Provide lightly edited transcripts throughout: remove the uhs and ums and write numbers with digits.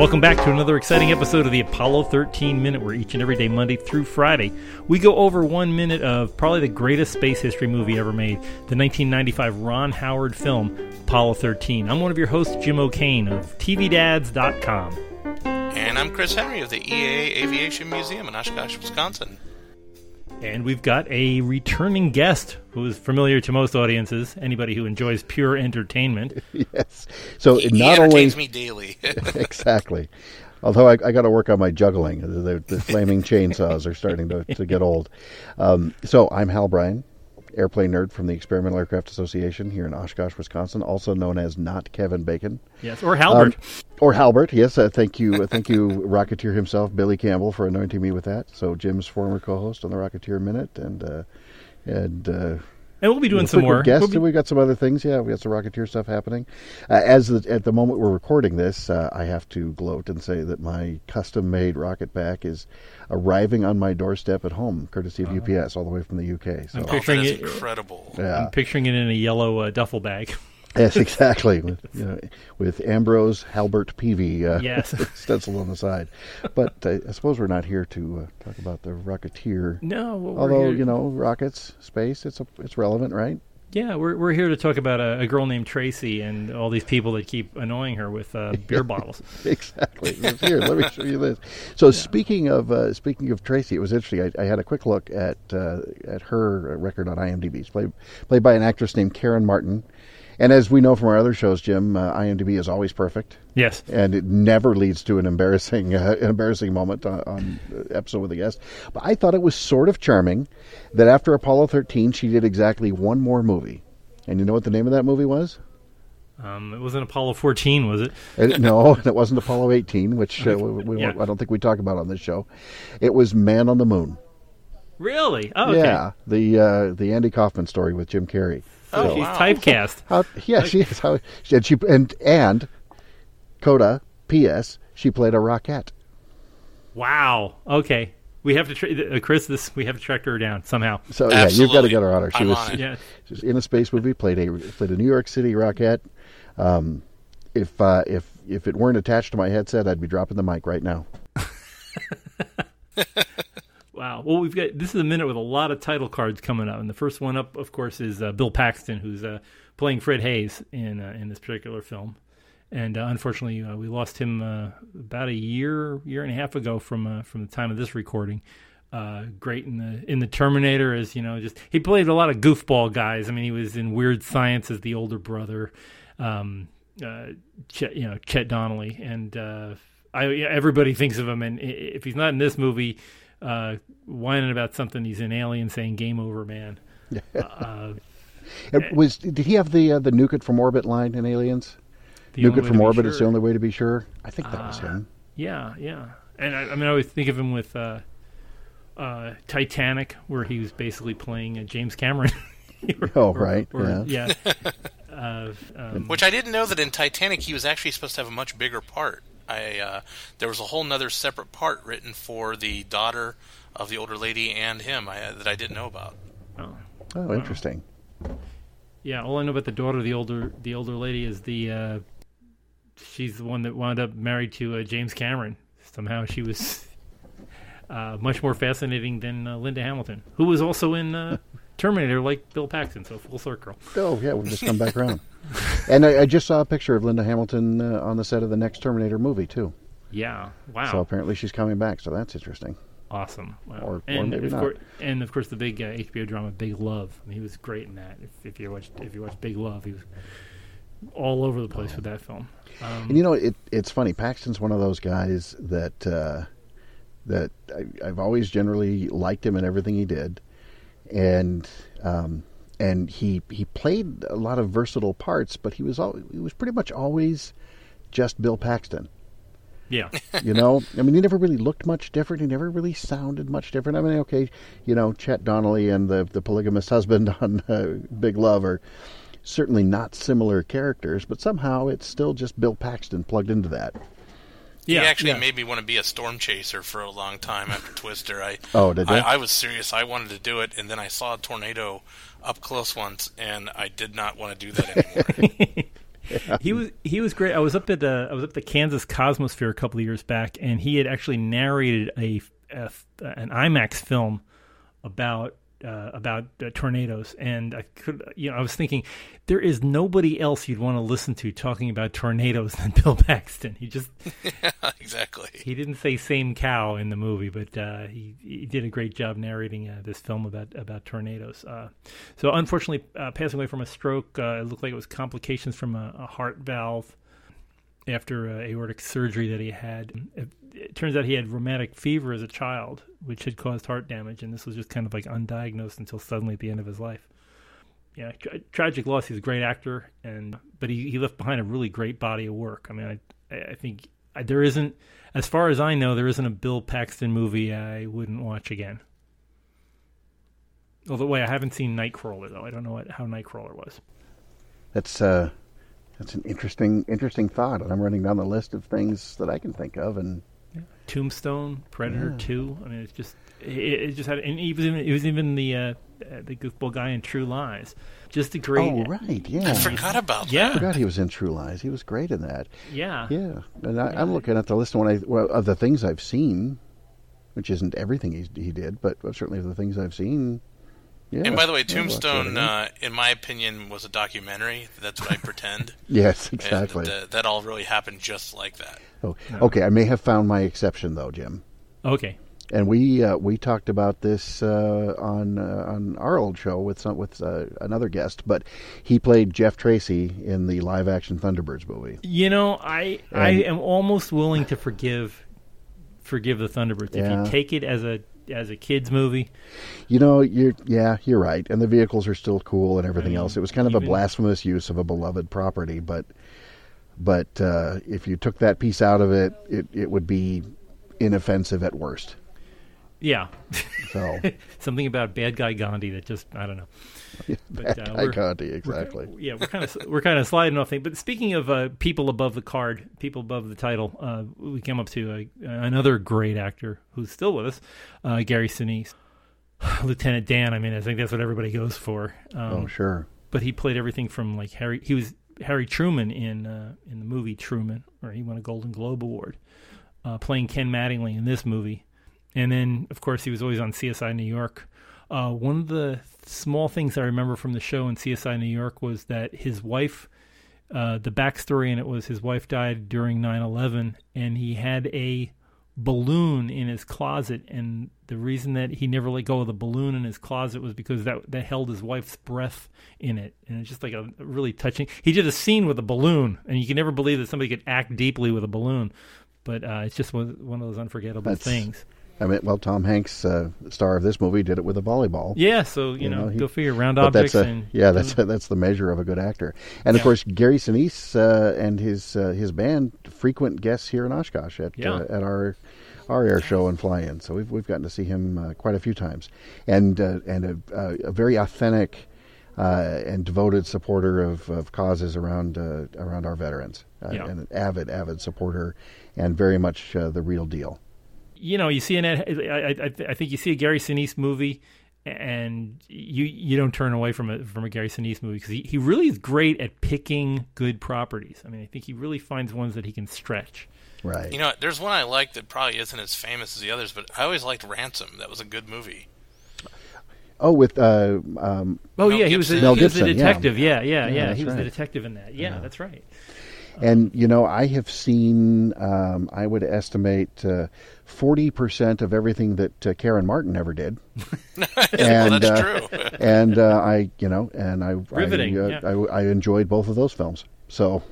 Welcome back to another exciting episode of the Apollo 13 Minute, where each and every day, Monday through Friday, we go over 1 minute of probably the greatest space history movie ever made, the 1995 Ron Howard film, Apollo 13. I'm one of your hosts, Jim O'Kane of tvdads.com. And I'm Chris Henry of the EAA Aviation Museum in Oshkosh, Wisconsin. And we've got a returning guest who is familiar to most audiences, anybody who enjoys pure entertainment. Yes. So he not only entertains me daily. Exactly. Although I got to work on my juggling. The flaming chainsaws are starting to get old. So I'm Hal Bryan, airplane nerd from the Experimental Aircraft Association here in Oshkosh, Wisconsin, also known as Not Kevin Bacon. Yes, or Halbert. Or Halbert, yes. Thank you, Rocketeer himself, Billy Campbell, for anointing me with that. So Jim's former co-host on the Rocketeer Minute, and we'll be doing some more guests. We've got some other things. Yeah, we got some Rocketeer stuff happening. At the moment we're recording this, I have to gloat and say that my custom-made rocket pack is arriving on my doorstep at home, courtesy of UPS, all the way from the UK. So I'm picturing it. Incredible. Yeah. I'm picturing it in a yellow duffel bag. Yes, exactly. With Ambrose Halbert Peavy stenciled on the side. But I suppose we're not here to talk about the Rocketeer. No, although rockets, space, it's relevant, right? Yeah, we're here to talk about a girl named Tracy and all these people that keep annoying her with beer bottles. Exactly. Here, let me show you this. So speaking of Tracy, it was interesting. I had a quick look at her record on IMDb. It's played by an actress named Karen Martin. And as we know from our other shows, Jim, IMDb is always perfect. Yes. And it never leads to an embarrassing moment on episode with a guest. But I thought it was sort of charming that after Apollo 13, she did exactly one more movie. And you know what the name of that movie was? It wasn't Apollo 14, was it? No, it wasn't Apollo 18, which I don't think we talk about on this show. It was Man on the Moon. Really? Oh, okay. Yeah, the Andy Kaufman story with Jim Carrey. So she's typecast. She is. And Coda, P.S., she played a rockette. Wow. Okay. We have to we have to track her down somehow. So you've got to get her on her. She was in a space movie. Played a New York City rockette. If it weren't attached to my headset, I'd be dropping the mic right now. Wow. Well, this is a minute with a lot of title cards coming up, and the first one up, of course, is Bill Paxton, who's playing Fred Hayes in this particular film. And unfortunately, we lost him about a year and a half ago from the time of this recording. Great in the Terminator, as you know, he played a lot of goofball guys. I mean, he was in Weird Science as the older brother, Chet Donnelly, and everybody thinks of him. And if he's not in this movie, whining about something, he's an alien saying "Game over, man." Did he have the "nuke it from orbit" line in Aliens? "Nuke it from orbit" is the only way to be sure. I think that was him. Yeah. And I always think of him with Titanic, where he was basically playing James Cameron. Which I didn't know that in Titanic he was actually supposed to have a much bigger part. There was a whole nother separate part written for the daughter of the older lady and him that I didn't know about. Oh, interesting. Yeah, all I know about the daughter of the older lady is she's the one that wound up married to James Cameron. Somehow she was much more fascinating than Linda Hamilton, who was also in Terminator, like Bill Paxton, so full circle. Oh, yeah, we'll just come back around. And I just saw a picture of Linda Hamilton on the set of the next Terminator movie, too. Yeah, wow. So apparently she's coming back, so that's interesting. Awesome. Wow. Or maybe not. Of course, the big HBO drama, Big Love. I mean, he was great in that. If you watched Big Love, he was all over the place with that film. And it's funny. Paxton's one of those guys that I've always generally liked him in everything he did. And he played a lot of versatile parts, but he was pretty much always just Bill Paxton. Yeah. I mean, he never really looked much different. He never really sounded much different. I mean, Chet Donnelly and the polygamous husband on Big Love are certainly not similar characters, but somehow it's still just Bill Paxton plugged into that. Yeah, he actually made me want to be a storm chaser for a long time after Twister. Did you? I was serious. I wanted to do it, and then I saw a tornado up close once, and I did not want to do that anymore. He was great. I was up at the Kansas Cosmosphere a couple of years back, and he had actually narrated an IMAX film about tornadoes, and I was thinking, there is nobody else you'd want to listen to talking about tornadoes than Bill Paxton. He just exactly. He didn't say "same cow" in the movie, but he did a great job narrating this film about tornadoes. So unfortunately, passing away from a stroke. It looked like it was complications from a heart valve after aortic surgery that he had. It turns out he had rheumatic fever as a child, which had caused heart damage, and this was just kind of like undiagnosed until suddenly at the end of his life. Yeah, tragic loss. He's a great actor, but he left behind a really great body of work. I mean, I think there isn't, as far as I know, there isn't a Bill Paxton movie I wouldn't watch again. Although, wait, I haven't seen Nightcrawler, though. I don't know how Nightcrawler was. That's an interesting thought, and I'm running down the list of things that I can think of, and... Yeah. Tombstone, Predator 2. I mean, it just had, and it was even the goofball guy in True Lies. Just a great. Oh right, yeah. I forgot about that. Yeah, I forgot he was in True Lies. He was great in that. Yeah, yeah. And I'm looking at the list of the things I've seen, which isn't everything he did, but certainly of the things I've seen. Yeah. And by the way, Tombstone, in my opinion, was a documentary. That's what I pretend. Yes, exactly. And, that all really happened just like that. Oh, okay. I may have found my exception, though, Jim. Okay. And we talked about this on our old show with another guest, but he played Jeff Tracy in the live-action Thunderbirds movie. You know, I am almost willing to forgive the Thunderbirds if you take it as a kids movie. You know, you're right. And the vehicles are still cool and everything else. It was kind of a blasphemous use of a beloved property, but if you took that piece out of it, it would be inoffensive at worst. Yeah. So something about bad guy Gandhi that just, I don't know. But, bad guy Gandhi, exactly. We're kind of sliding off thing. But speaking of people above the card, people above the title, we came up to another great actor who's still with us, Gary Sinise, Lieutenant Dan. I mean, I think that's what everybody goes for. Oh, sure. But he played everything from like he was Harry Truman in the movie Truman, where he won a Golden Globe Award, playing Ken Mattingly in this movie. And then, of course, he was always on CSI New York. One of the small things I remember from the show in CSI New York was that his wife, the backstory in it was his wife died during 9/11, and he had a balloon in his closet. And the reason that he never let go of the balloon in his closet was because that held his wife's breath in it. And it's just like a really touching. He did a scene with a balloon, and you can never believe that somebody could act deeply with a balloon. But it's just one of those unforgettable things. I mean, well, Tom Hanks, star of this movie, did it with a volleyball. Yeah, so you know, go figure round objects. That's the measure of a good actor. And of course, Gary Sinise and his band frequent guests here in Oshkosh at our air show and fly-in. So we've gotten to see him quite a few times, and a very authentic and devoted supporter of causes around our veterans, and an avid supporter, and very much the real deal. You know, you see I think you see a Gary Sinise movie, and you don't turn away from a Gary Sinise movie because he really is great at picking good properties. I mean, I think he really finds ones that he can stretch. Right. You know, there's one I like that probably isn't as famous as the others, but I always liked Ransom. That was a good movie. Oh, with he was a detective. Yeah, he was the detective in that. Yeah, that's right. And, you know, I have seen, I would estimate 40% of everything that Karen Martin ever did. And, that's true. And I enjoyed both of those films. So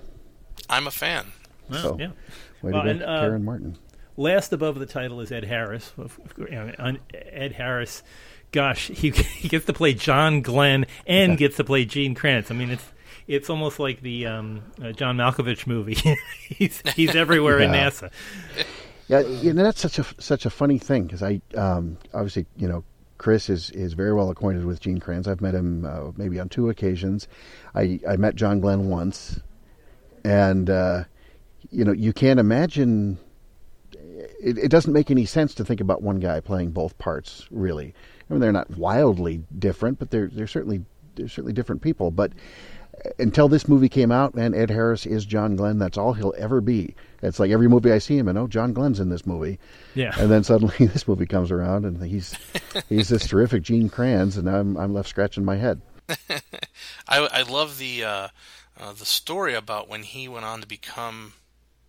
I'm a fan. Karen Martin. Last above the title is Ed Harris. Ed Harris, gosh, he gets to play John Glenn and gets to play Gene Kranz. I mean, it's almost like the John Malkovich movie. he's everywhere in NASA. Yeah, you know, that's such a funny thing because I obviously, you know, Chris is very well acquainted with Gene Kranz. I've met him maybe on two occasions. I met John Glenn once, and you know, you can't imagine. It doesn't make any sense to think about one guy playing both parts. Really, I mean, they're not wildly different, but they're certainly different people, but. until this movie came out, man, Ed Harris is John Glenn. That's all he'll ever be. It's like every movie I see him in, oh, John Glenn's in this movie. Yeah. And then suddenly this movie comes around, and he's this terrific Gene Kranz, and I'm left scratching my head. I love the story about when he went on to become,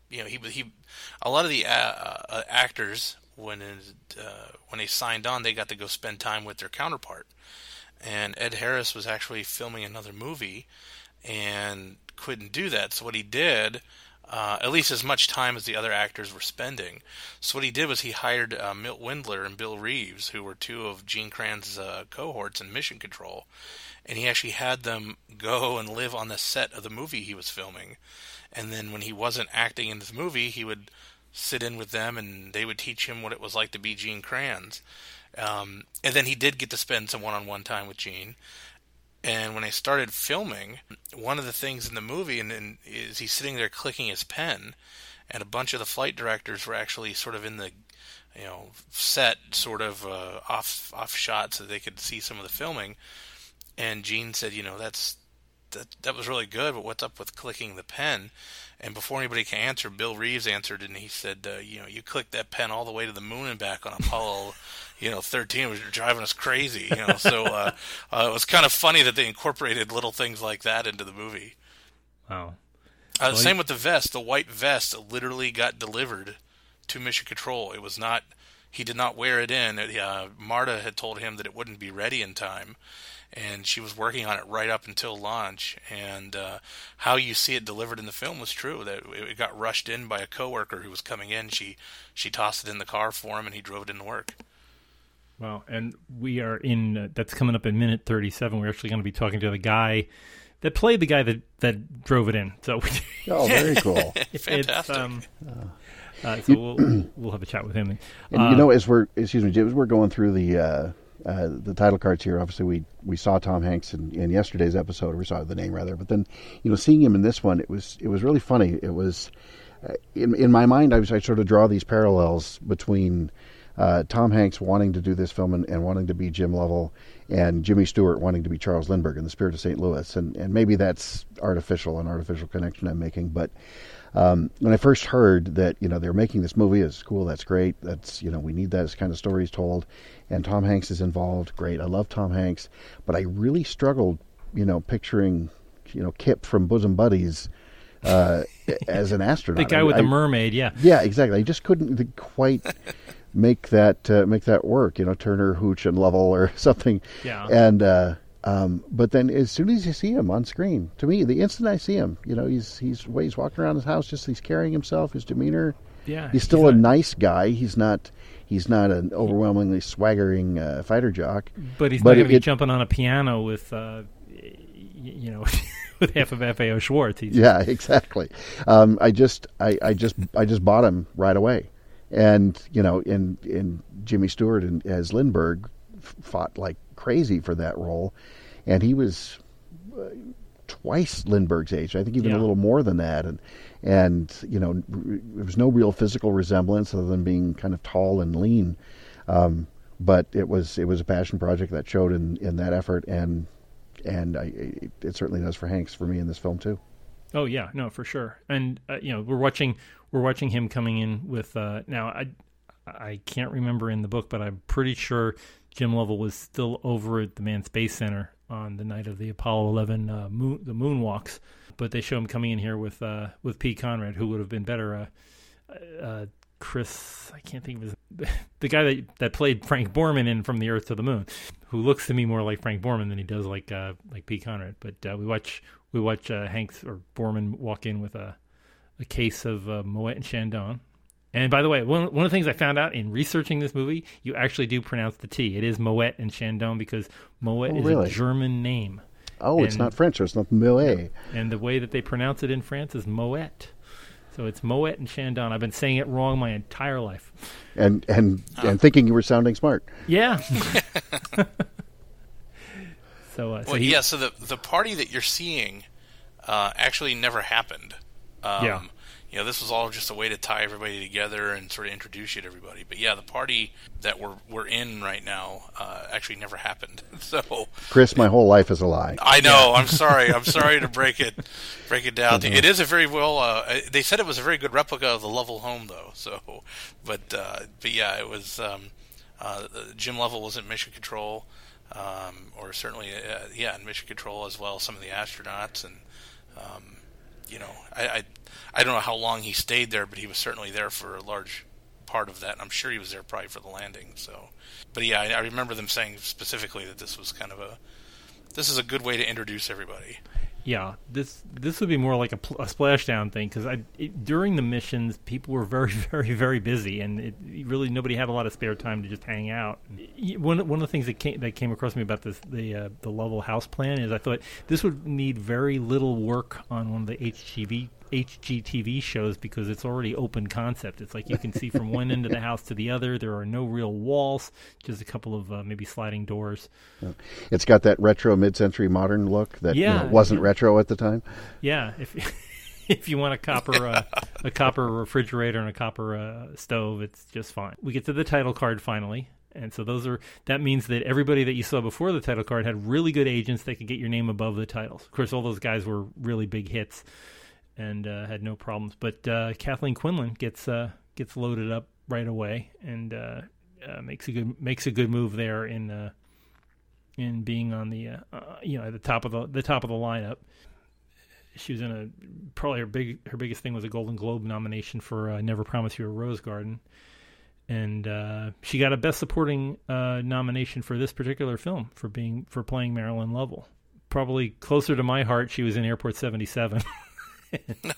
you know, he a lot of the actors when they signed on, they got to go spend time with their counterpart. And Ed Harris was actually filming another movie and couldn't do that. So what he did, at least as much time as the other actors were spending, so what he did was he hired Milt Windler and Bill Reeves, who were two of Gene Kranz's cohorts in Mission Control, and he actually had them go and live on the set of the movie he was filming. And then when he wasn't acting in this movie, he would sit in with them, and they would teach him what it was like to be Gene Kranz. And then he did get to spend some one-on-one time with Gene. And when I started filming, one of the things in the movie and is he's sitting there clicking his pen, and a bunch of the flight directors were actually sort of in the, you know, set sort of off shot so they could see some of the filming. And Gene said, you know, that was really good, but what's up with clicking the pen? And before anybody can answer, Bill Reeves answered, and he said, you know, you clicked that pen all the way to the moon and back on Apollo, 13. It was driving us crazy, you know. So it was kind of funny that they incorporated little things like that into the movie. Wow. Well, same with the vest. The white vest literally got delivered to Mission Control. It was not, he did not wear it in. Marta had told him that it wouldn't be ready in time. And she was working on it right up until launch. And how you see it delivered in the film was true. That it got rushed in by a coworker who was coming in. She tossed it in the car for him, and he drove it into work. Wow! And we are in that's coming up in minute 37. We're actually going to be talking to the guy that played the guy that drove it in. So, oh, very cool! Fantastic. So we'll have a chat with him. And you know, as we're as we're going through the title cards here, obviously we saw Tom Hanks in yesterday's episode, or we saw the name rather, but then, you know, seeing him in this one, it was really funny. It was, in my mind, I sort of draw these parallels between Tom Hanks wanting to do this film and wanting to be Jim Lovell, and Jimmy Stewart wanting to be Charles Lindbergh in The Spirit of St. Louis, and maybe that's an artificial connection I'm making, but when I first heard that, you know, they're making this movie, it's cool, that's great, that's, you know, we need that kind of stories told, and Tom Hanks is involved, great, I love Tom Hanks, but I really struggled, you know, picturing, you know, Kip from Bosom Buddies as an astronaut. The guy with the mermaid, yeah. Yeah, exactly, I just couldn't quite make that work, you know, Turner, Hooch, and Lovell or something, yeah. And, but then as soon as you see him on screen, to me, the instant I see him, you know, he's walking around his house, just he's carrying himself, his demeanor. Yeah, he's still a nice guy. He's not an overwhelmingly swaggering fighter jock. But he's not going to be jumping on a piano with, you know, with half of FAO Schwartz. Yeah, exactly. I just bought him right away, and you know, in Jimmy Stewart and as Lindbergh fought like crazy for that role, and he was twice Lindbergh's age, I think, even a little more than that, and you know, there was no real physical resemblance other than being kind of tall and lean, but it was a passion project that showed in that effort, and it certainly does for Hanks, for me, in this film too. Oh yeah, no, for sure. And you know, we're watching him coming in with now I can't remember in the book, but I'm pretty sure Jim Lovell was still over at the Manned Space Center on the night of the Apollo 11 the moonwalks. But they show him coming in here with Pete Conrad, who would have been better. Chris, I can't think of his, the guy that played Frank Borman in From the Earth to the Moon, who looks to me more like Frank Borman than he does like Pete Conrad. But we watch Hanks or Borman walk in with a case of Moet and Chandon. And by the way, one of the things I found out in researching this movie, you actually do pronounce the T. It is Moet and Chandon, because Moet is a German name. Oh, and it's not French, or it's not Moet. And the way that they pronounce it in France is Moet. So it's Moet and Chandon. I've been saying it wrong my entire life. And thinking you were sounding smart. Yeah. So the party that you're seeing actually never happened. You know, this was all just a way to tie everybody together and sort of introduce you to everybody. But yeah, the party that we're in right now actually never happened. So, Chris, my whole life is a lie. I know. I'm sorry. I'm sorry to break it down. Mm-hmm. It is a very well. They said it was a very good replica of the Lovell home, though. So, but yeah, it was. Jim Lovell was in Mission Control, or certainly, in Mission Control as well. Some of the astronauts and. You know, I don't know how long he stayed there, but he was certainly there for a large part of that. And I'm sure he was there probably for the landing. So, but yeah, I remember them saying specifically that this was kind of this is a good way to introduce everybody. Yeah, this would be more like a splashdown thing because during the missions, people were very, very, very busy, and really nobody had a lot of spare time to just hang out. One of the things that came across me about this the Lovell house plan is I thought this would need very little work on one of the HGTV shows because it's already open concept. It's like you can see from one end of the house to the other. There are no real walls, just a couple of maybe sliding doors. It's got that retro mid-century modern look that wasn't retro at the time. Yeah, if you want a copper refrigerator and a copper stove, it's just fine. We get to the title card finally. And so that means that everybody that you saw before the title card had really good agents that could get your name above the titles. Of course, all those guys were really big hits. And had no problems, but Kathleen Quinlan gets loaded up right away and makes a good move there in being on the the top of the lineup. She was in probably her biggest thing was a Golden Globe nomination for Never Promised You a Rose Garden, and she got a Best Supporting nomination for this particular film for playing Marilyn Lovell. Probably closer to my heart, she was in Airport 77.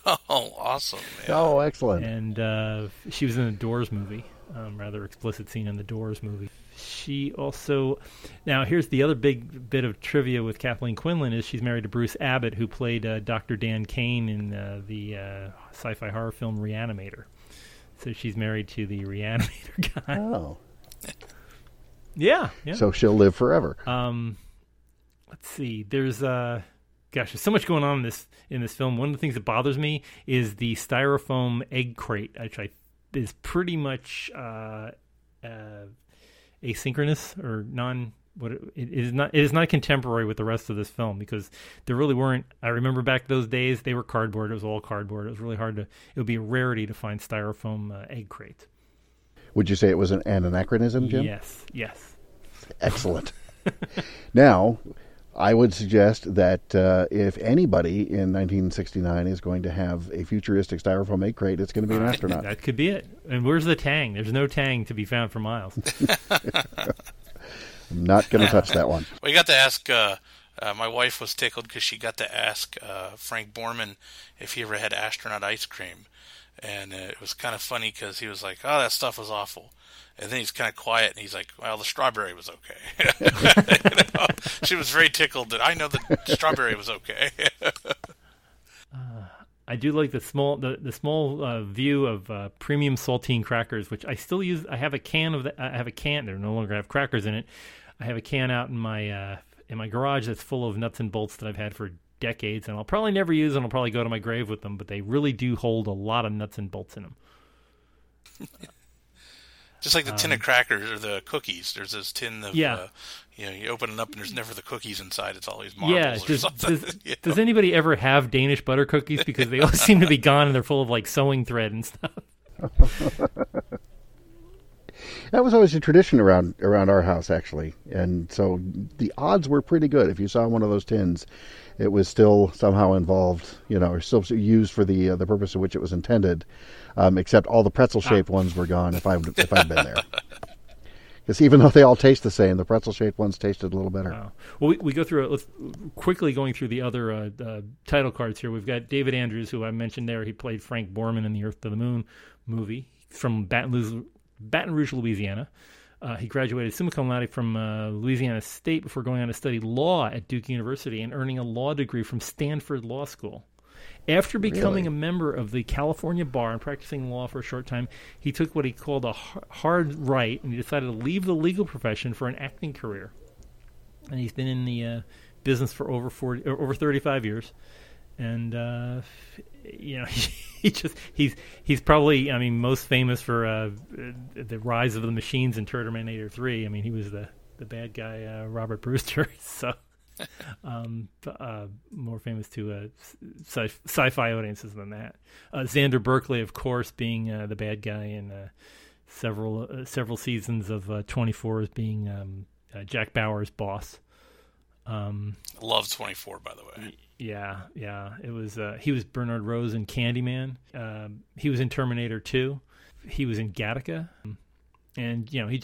Oh, awesome! Man. Oh, excellent! And she was in the Doors movie, rather explicit scene in the Doors movie. She also, now here's the other big bit of trivia with Kathleen Quinlan is she's married to Bruce Abbott, who played Dr. Dan Kane in the sci-fi horror film Reanimator. So she's married to the Reanimator guy. Oh, yeah. So she'll live forever. Let's see. There's Gosh, there's so much going on in this film. One of the things that bothers me is the styrofoam egg crate, which is pretty much asynchronous or non. It is not contemporary with the rest of this film because there really weren't. I remember back those days they were cardboard. It was all cardboard. It was really hard to. It would be a rarity to find styrofoam egg crates. Would you say it was an anachronism, Jim? Yes. Excellent. Now. I would suggest that if anybody in 1969 is going to have a futuristic styrofoam egg crate, it's going to be an astronaut. That could be it. And where's the tang? There's no tang to be found for miles. I'm not going to touch that one. Well, you got to ask. My wife was tickled because she got to ask Frank Borman if he ever had astronaut ice cream. And it was kind of funny because he was like, oh, that stuff was awful. And then he's kind of quiet, and he's like, well, the strawberry was okay. You know? She was very tickled that I know the strawberry was okay. I do like the small view of premium saltine crackers, which I still use. I have a can. They no longer have crackers in it. I have a can out in my garage that's full of nuts and bolts that I've had for decades, and I'll probably never use, and I'll probably go to my grave with them, but they really do hold a lot of nuts and bolts in them. Just like the tin of crackers or the cookies. There's this tin of, you open it up and there's never the cookies inside. It's always marbles or something. Does anybody ever have Danish butter cookies? Because they all seem to be gone and they're full of like sewing thread and stuff. That was always a tradition around our house, actually. And so the odds were pretty good. If you saw one of those tins, it was still somehow involved, or still used for the purpose of which it was intended, except all the pretzel-shaped ones were gone if I'd been there. Because even though they all taste the same, the pretzel-shaped ones tasted a little better. Wow. Well, we go through it. Let's quickly going through the other title cards here. We've got David Andrews, who I mentioned there. He played Frank Borman in the Earth to the Moon movie from Baton Rouge, Louisiana. He graduated summa cum laude from Louisiana State before going on to study law at Duke University and earning a law degree from Stanford Law School. After becoming a member of the California Bar and practicing law for a short time, he took what he called a hard right, and he decided to leave the legal profession for an acting career. And he's been in the business for over 35 years. And you know, he's probably, I mean, most famous for the rise of the machines in Terminator 3. I mean, he was the bad guy, Robert Brewster. So more famous to sci-fi audiences than that. Xander Berkeley, of course, being the bad guy in several seasons of 24, as being Jack Bauer's boss. Love 24, by the way. Yeah. It was he was Bernard Rose in Candyman. He was in Terminator 2. He was in Gattaca, and you know, he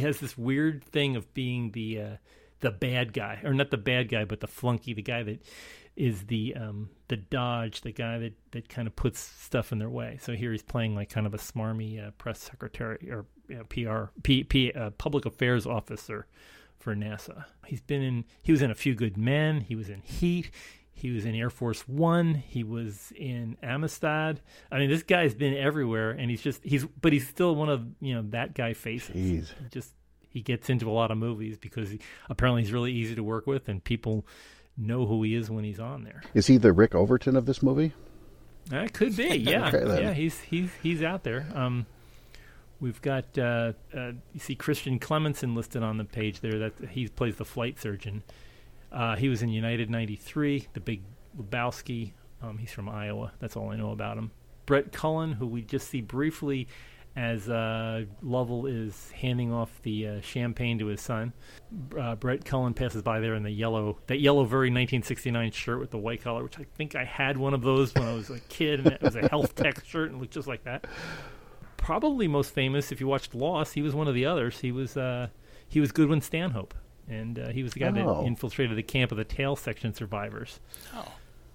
has this weird thing of being the bad guy, or not the bad guy, but the flunky, the guy that is the dodge, the guy that kind of puts stuff in their way. So here he's playing like kind of a smarmy press secretary, or you know, public affairs officer for NASA. He was in A Few Good Men. He was in Heat. He was in Air Force One. He was in Amistad. I mean, this guy's been everywhere, and he's still one of, you know, that guy faces. Jeez. He gets into a lot of movies because apparently he's really easy to work with, and people know who he is when he's on there. Is he the Rick Overton of this movie? That could be. Yeah. Okay, then. Yeah. He's out there. We've got, you see Christian Clemenson listed on the page there. That he plays the flight surgeon. He was in United 93, The Big Lebowski. He's from Iowa. That's all I know about him. Brett Cullen, who we just see briefly as Lovell is handing off the champagne to his son. Brett Cullen passes by there in that yellow very 1969 shirt with the white collar, which I think I had one of those when I was a kid, and it was a health tech shirt and looked just like that. Probably most famous, if you watched Lost, he was one of the others. He was Goodwin Stanhope, and he was the guy that infiltrated the camp of the tail section survivors. Oh,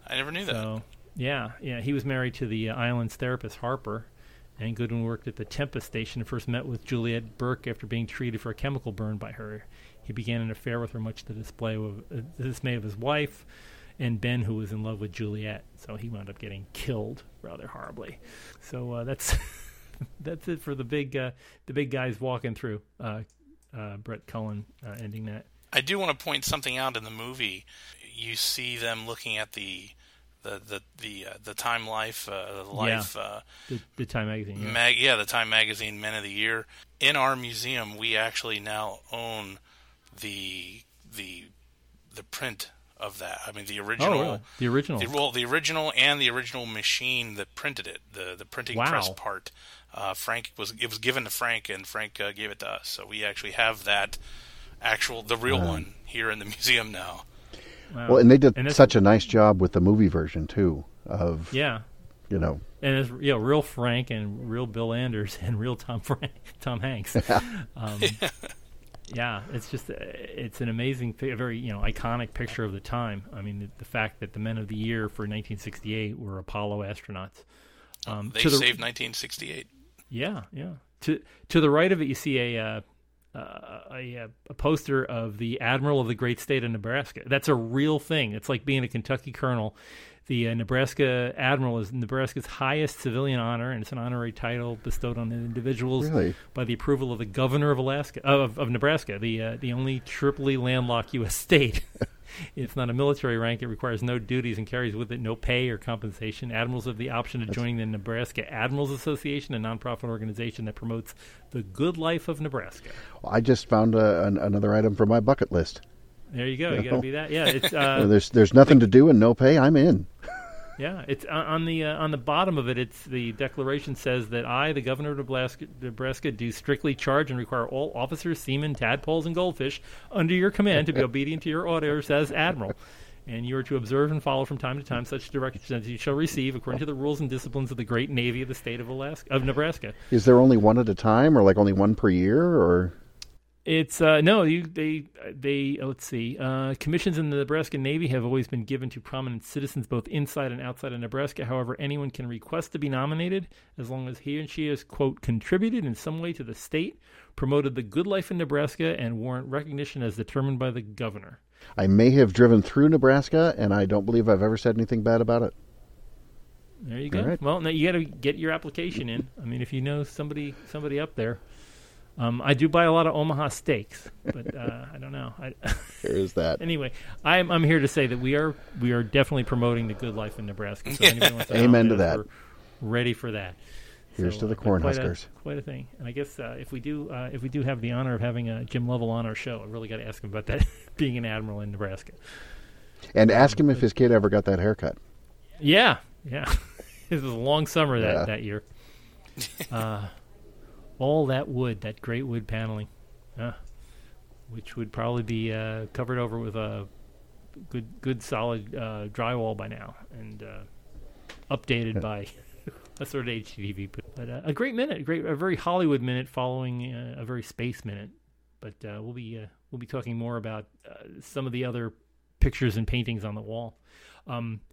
I never knew that. Yeah. He was married to the island's therapist, Harper, and Goodwin worked at the Tempest station and first met with Juliette Burke after being treated for a chemical burn by her. He began an affair with her, much to the dismay of his wife and Ben, who was in love with Juliette. So he wound up getting killed rather horribly. So that's... That's it for the big guys walking through. Brett Cullen ending that. I do want to point something out in the movie. You see them looking at the Time Life the Time magazine. Yeah. The Time magazine Men of the Year. In our museum, we actually now own the print of that. I mean, the original and the original machine that printed it. The printing press part. It was given to Frank, and Frank gave it to us. So we actually have that real one here in the museum now. Wow. Well, and they did such a nice job with the movie version too. Of you know, and it's real Frank and real Bill Anders and real Tom Hanks. Yeah. Yeah, it's just it's an amazing, very iconic picture of the time. I mean, the fact that the Men of the Year for 1968 were Apollo astronauts. They saved 1968. Yeah. To the right of it, you see a poster of the Admiral of the Great State of Nebraska. That's a real thing. It's like being a Kentucky colonel. The Nebraska Admiral is Nebraska's highest civilian honor, and it's an honorary title bestowed on individuals by the approval of the governor of Nebraska, the only triply landlocked U.S. state. It's not a military rank. It requires no duties and carries with it no pay or compensation. Admirals have the option of joining the Nebraska Admirals Association, a nonprofit organization that promotes the good life of Nebraska. Well, I just found another item for my bucket list. There you go. You got to be that. Yeah, it's, there's nothing to do and no pay. I'm in. Yeah, it's on the bottom of it. It's the declaration says that I, the governor of Nebraska, do strictly charge and require all officers, seamen, tadpoles, and goldfish under your command to be obedient to your orders as admiral, and you are to observe and follow from time to time such directions as you shall receive according to the rules and disciplines of the great navy of the state of Nebraska. Is there only one at a time, or like only one per year, or? It's commissions in the Nebraska Navy have always been given to prominent citizens both inside and outside of Nebraska. However, anyone can request to be nominated as long as he or she has, quote, contributed in some way to the state, promoted the good life in Nebraska, and warrant recognition as determined by the governor. I may have driven through Nebraska, and I don't believe I've ever said anything bad about it. There you go. All right. Well, now you got to get your application in. I mean, if you know somebody up there. I do buy a lot of Omaha steaks, but I don't know. There is that. Anyway, I'm here to say that we are definitely promoting the good life in Nebraska. So anybody wants to amen to that. We're ready for that. Here's to the Cornhuskers. Quite a thing. And I guess if we do have the honor of having Jim Lovell on our show, I really got to ask him about that being an admiral in Nebraska. And ask him if his kid ever got that haircut. Yeah. It was a long summer that year. All that wood, that great wood paneling, which would probably be covered over with a good solid drywall by now, and updated by a sort of HGTV. But a great minute, a very Hollywood minute following a very space minute. But we'll be talking more about some of the other pictures and paintings on the wall.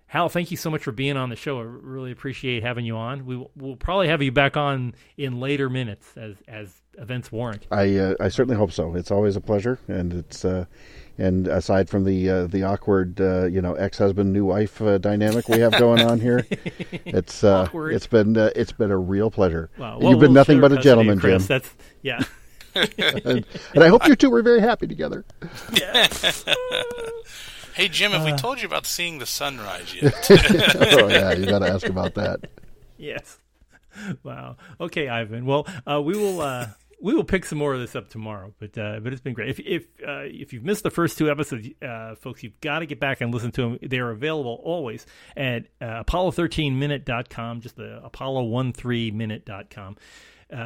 Hal, thank you so much for being on the show. I really appreciate having you on. We'll probably have you back on in later minutes as events warrant. I certainly hope so. It's always a pleasure, and it's and aside from the awkward ex-husband new wife dynamic we have going on here, it's been a real pleasure. Wow. Well, you've been nothing but a gentleman, Chris, Jim. That's yeah. and I hope you two were very happy together. Yeah. Hey, Jim, have we told you about seeing the sunrise yet? Oh, yeah, you got to ask about that. Yes. Wow. Okay, Ivan. Well, we will pick some more of this up tomorrow, but it's been great. If you've missed the first two episodes, folks, you've got to get back and listen to them. They are available always at apollo13minute.com, just the apollo13minute.com.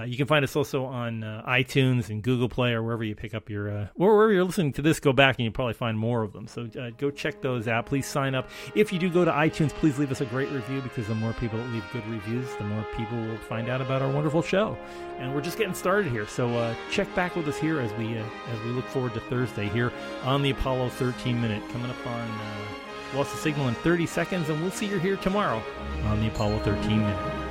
You can find us also on iTunes and Google Play or wherever you pick up wherever you're listening to this, go back and you'll probably find more of them. So go check those out. Please sign up. If you do go to iTunes, please leave us a great review, because the more people that leave good reviews, the more people will find out about our wonderful show. And we're just getting started here. So check back with us here as we look forward to Thursday here on the Apollo 13 Minute. Coming up on Lost the Signal in 30 seconds, and we'll see you here tomorrow on the Apollo 13 Minute.